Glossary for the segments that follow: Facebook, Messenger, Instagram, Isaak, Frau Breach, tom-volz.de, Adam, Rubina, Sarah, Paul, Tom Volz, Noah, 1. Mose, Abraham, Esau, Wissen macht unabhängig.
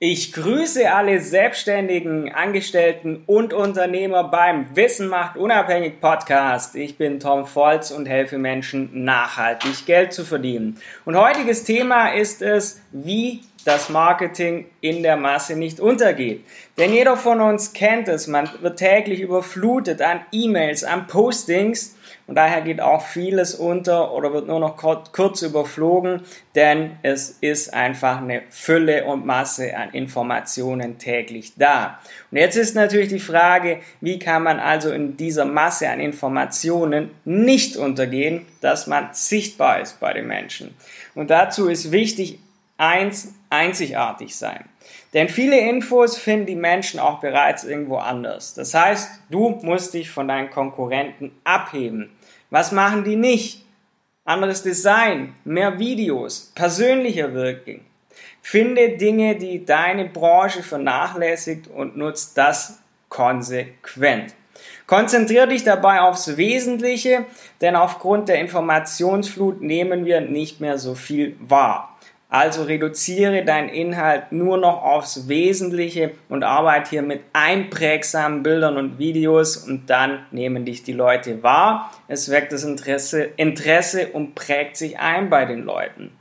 Ich grüße alle Selbstständigen, Angestellten und Unternehmer beim Wissen macht unabhängig Podcast. Ich bin Tom Volz und helfe Menschen, nachhaltig Geld zu verdienen. Und heutiges Thema ist es, wie das Marketing in der Masse nicht untergeht. Denn jeder von uns kennt es, man wird täglich überflutet an E-Mails, an Postings und daher geht auch vieles unter oder wird nur noch kurz überflogen, denn es ist einfach eine Fülle und Masse an Informationen täglich da. Und jetzt ist natürlich die Frage, wie kann man also in dieser Masse an Informationen nicht untergehen, dass man sichtbar ist bei den Menschen. Und dazu ist wichtig, einzigartig sein. Denn viele Infos finden die Menschen auch bereits irgendwo anders. Das heißt, du musst dich von deinen Konkurrenten abheben. Was machen die nicht? Anderes Design, mehr Videos, persönlicher wirken. Finde Dinge, die deine Branche vernachlässigt und nutzt das konsequent. Konzentriere dich dabei aufs Wesentliche, denn aufgrund der Informationsflut nehmen wir nicht mehr so viel wahr. Also reduziere deinen Inhalt nur noch aufs Wesentliche und arbeite hier mit einprägsamen Bildern und Videos und dann nehmen dich die Leute wahr. Es weckt das Interesse und prägt sich ein bei den Leuten.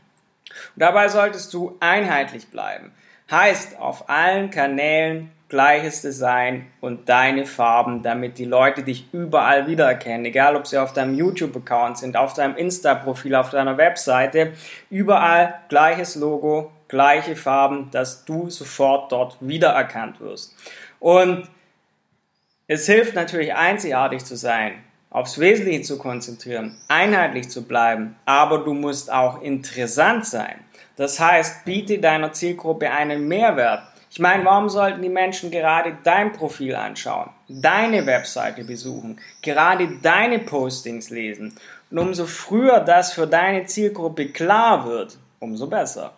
Und dabei solltest du einheitlich bleiben. Heißt, auf allen Kanälen gleiches Design und deine Farben, damit die Leute dich überall wiedererkennen. Egal, ob sie auf deinem YouTube-Account sind, auf deinem Insta-Profil, auf deiner Webseite. Überall gleiches Logo, gleiche Farben, dass du sofort dort wiedererkannt wirst. Und es hilft natürlich, einzigartig zu sein, aufs Wesentliche zu konzentrieren, einheitlich zu bleiben, aber du musst auch interessant sein. Das heißt, biete deiner Zielgruppe einen Mehrwert. Ich meine, warum sollten die Menschen gerade dein Profil anschauen, deine Webseite besuchen, gerade deine Postings lesen? Und umso früher das für deine Zielgruppe klar wird, umso besser.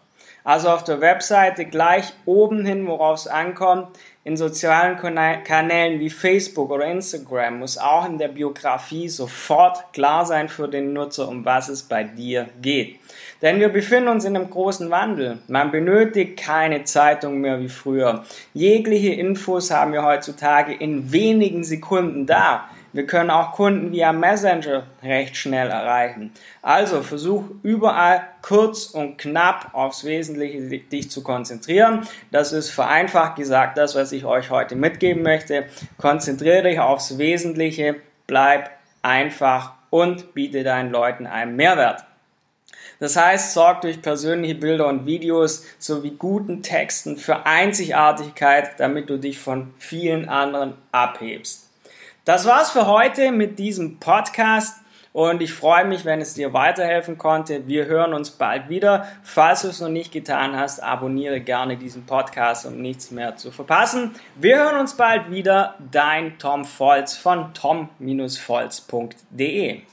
Also auf der Webseite gleich oben hin, worauf es ankommt, in sozialen Kanälen wie Facebook oder Instagram muss auch in der Biografie sofort klar sein für den Nutzer, um was es bei dir geht. Denn wir befinden uns in einem großen Wandel. Man benötigt keine Zeitung mehr wie früher. Jegliche Infos haben wir heutzutage in wenigen Sekunden da. Wir können auch Kunden via Messenger recht schnell erreichen. Also versuch überall kurz und knapp aufs Wesentliche dich zu konzentrieren. Das ist vereinfacht gesagt das, was ich euch heute mitgeben möchte. Konzentriere dich aufs Wesentliche, bleib einfach und biete deinen Leuten einen Mehrwert. Das heißt, sorgt durch persönliche Bilder und Videos sowie guten Texten für Einzigartigkeit, damit du dich von vielen anderen abhebst. Das war's für heute mit diesem Podcast und ich freue mich, wenn es dir weiterhelfen konnte. Wir hören uns bald wieder. Falls du es noch nicht getan hast, abonniere gerne diesen Podcast, um nichts mehr zu verpassen. Wir hören uns bald wieder. Dein Tom Volz von tom-volz.de.